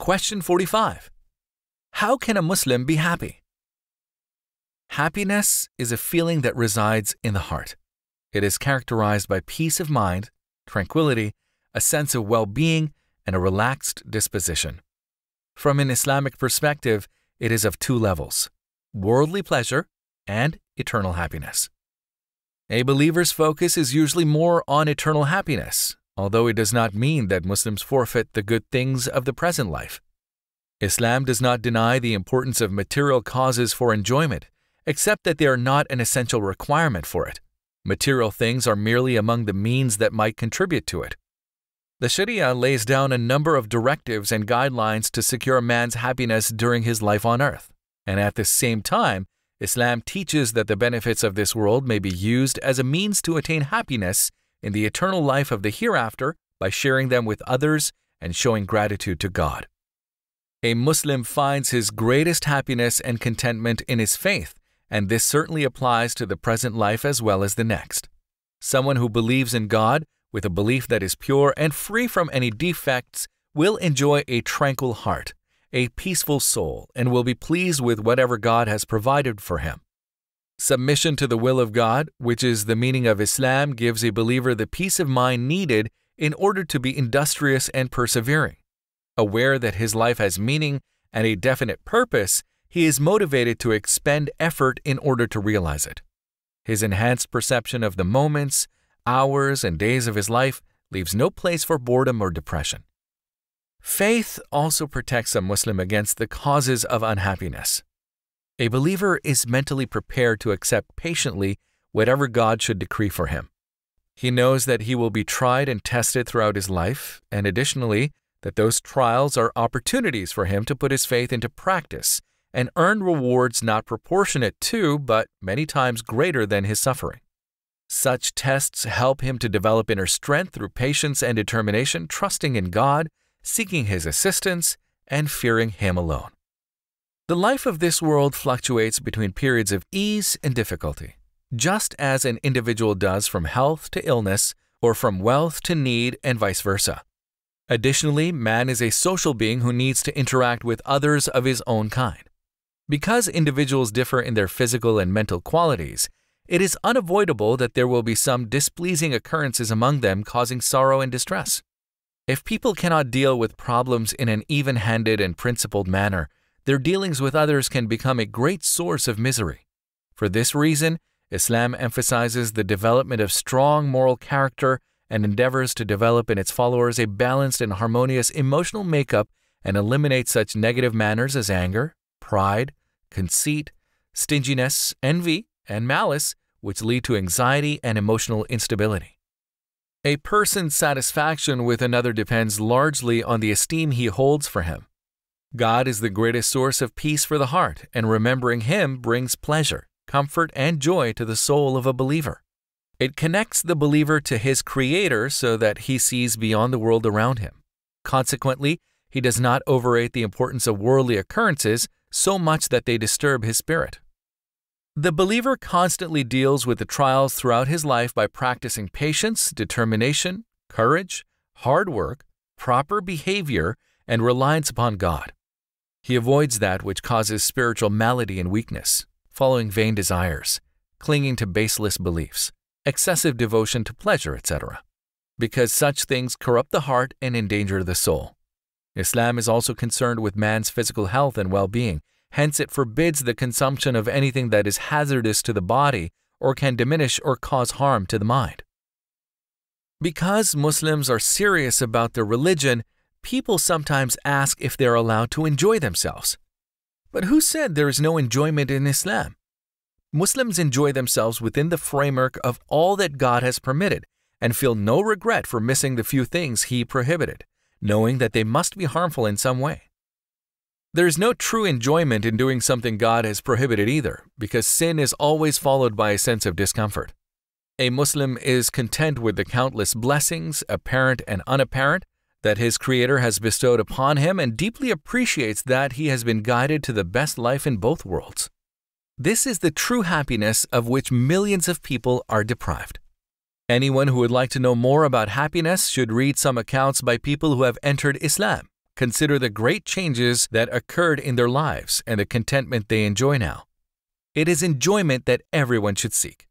Question 45. How can a Muslim be happy? Happiness is a feeling that resides in the heart. It is characterized by peace of mind, tranquility, a sense of well-being, and a relaxed disposition. From an Islamic perspective, it is of two levels: worldly pleasure and eternal happiness. A believer's focus is usually more on eternal happiness, although it does not mean that Muslims forfeit the good things of the present life. Islam does not deny the importance of material causes for enjoyment, except that they are not an essential requirement for it. Material things are merely among the means that might contribute to it. The Sharia lays down a number of directives and guidelines to secure a man's happiness during his life on earth, and at the same time, Islam teaches that the benefits of this world may be used as a means to attain happiness in the eternal life of the hereafter by sharing them with others and showing gratitude to God. A Muslim finds his greatest happiness and contentment in his faith, and this certainly applies to the present life as well as the next. Someone who believes in God with a belief that is pure and free from any defects will enjoy a tranquil heart, a peaceful soul, and will be pleased with whatever God has provided for him. Submission to the will of God, which is the meaning of Islam, gives a believer the peace of mind needed in order to be industrious and persevering. Aware that his life has meaning and a definite purpose, he is motivated to expend effort in order to realize it. His enhanced perception of the moments, hours, and days of his life leaves no place for boredom or depression. Faith also protects a Muslim against the causes of unhappiness. A believer is mentally prepared to accept patiently whatever God should decree for him. He knows that he will be tried and tested throughout his life, and additionally, that those trials are opportunities for him to put his faith into practice and earn rewards not proportionate to, but many times greater than his suffering. Such tests help him to develop inner strength through patience and determination, trusting in God, seeking His assistance, and fearing Him alone. The life of this world fluctuates between periods of ease and difficulty, just as an individual does from health to illness or from wealth to need and vice versa. Additionally, man is a social being who needs to interact with others of his own kind. Because individuals differ in their physical and mental qualities, it is unavoidable that there will be some displeasing occurrences among them causing sorrow and distress. If people cannot deal with problems in an even-handed and principled manner, their dealings with others can become a great source of misery. For this reason, Islam emphasizes the development of strong moral character and endeavors to develop in its followers a balanced and harmonious emotional makeup and eliminate such negative manners as anger, pride, conceit, stinginess, envy, and malice, which lead to anxiety and emotional instability. A person's satisfaction with another depends largely on the esteem he holds for him. God is the greatest source of peace for the heart, and remembering Him brings pleasure, comfort, and joy to the soul of a believer. It connects the believer to his Creator so that he sees beyond the world around him. Consequently, he does not overrate the importance of worldly occurrences so much that they disturb his spirit. The believer constantly deals with the trials throughout his life by practicing patience, determination, courage, hard work, proper behavior, and reliance upon God. He avoids that which causes spiritual malady and weakness, following vain desires, clinging to baseless beliefs, excessive devotion to pleasure, etc., because such things corrupt the heart and endanger the soul. Islam is also concerned with man's physical health and well-being. Hence, it forbids the consumption of anything that is hazardous to the body or can diminish or cause harm to the mind. Because Muslims are serious about their religion, people sometimes ask if they're allowed to enjoy themselves. But who said there is no enjoyment in Islam? Muslims enjoy themselves within the framework of all that God has permitted and feel no regret for missing the few things He prohibited, knowing that they must be harmful in some way. There is no true enjoyment in doing something God has prohibited either, because sin is always followed by a sense of discomfort. A Muslim is content with the countless blessings, apparent and unapparent, that his Creator has bestowed upon him and deeply appreciates that he has been guided to the best life in both worlds. This is the true happiness of which millions of people are deprived. Anyone who would like to know more about happiness should read some accounts by people who have entered Islam, Consider the great changes that occurred in their lives and the contentment they enjoy now. It is enjoyment that everyone should seek.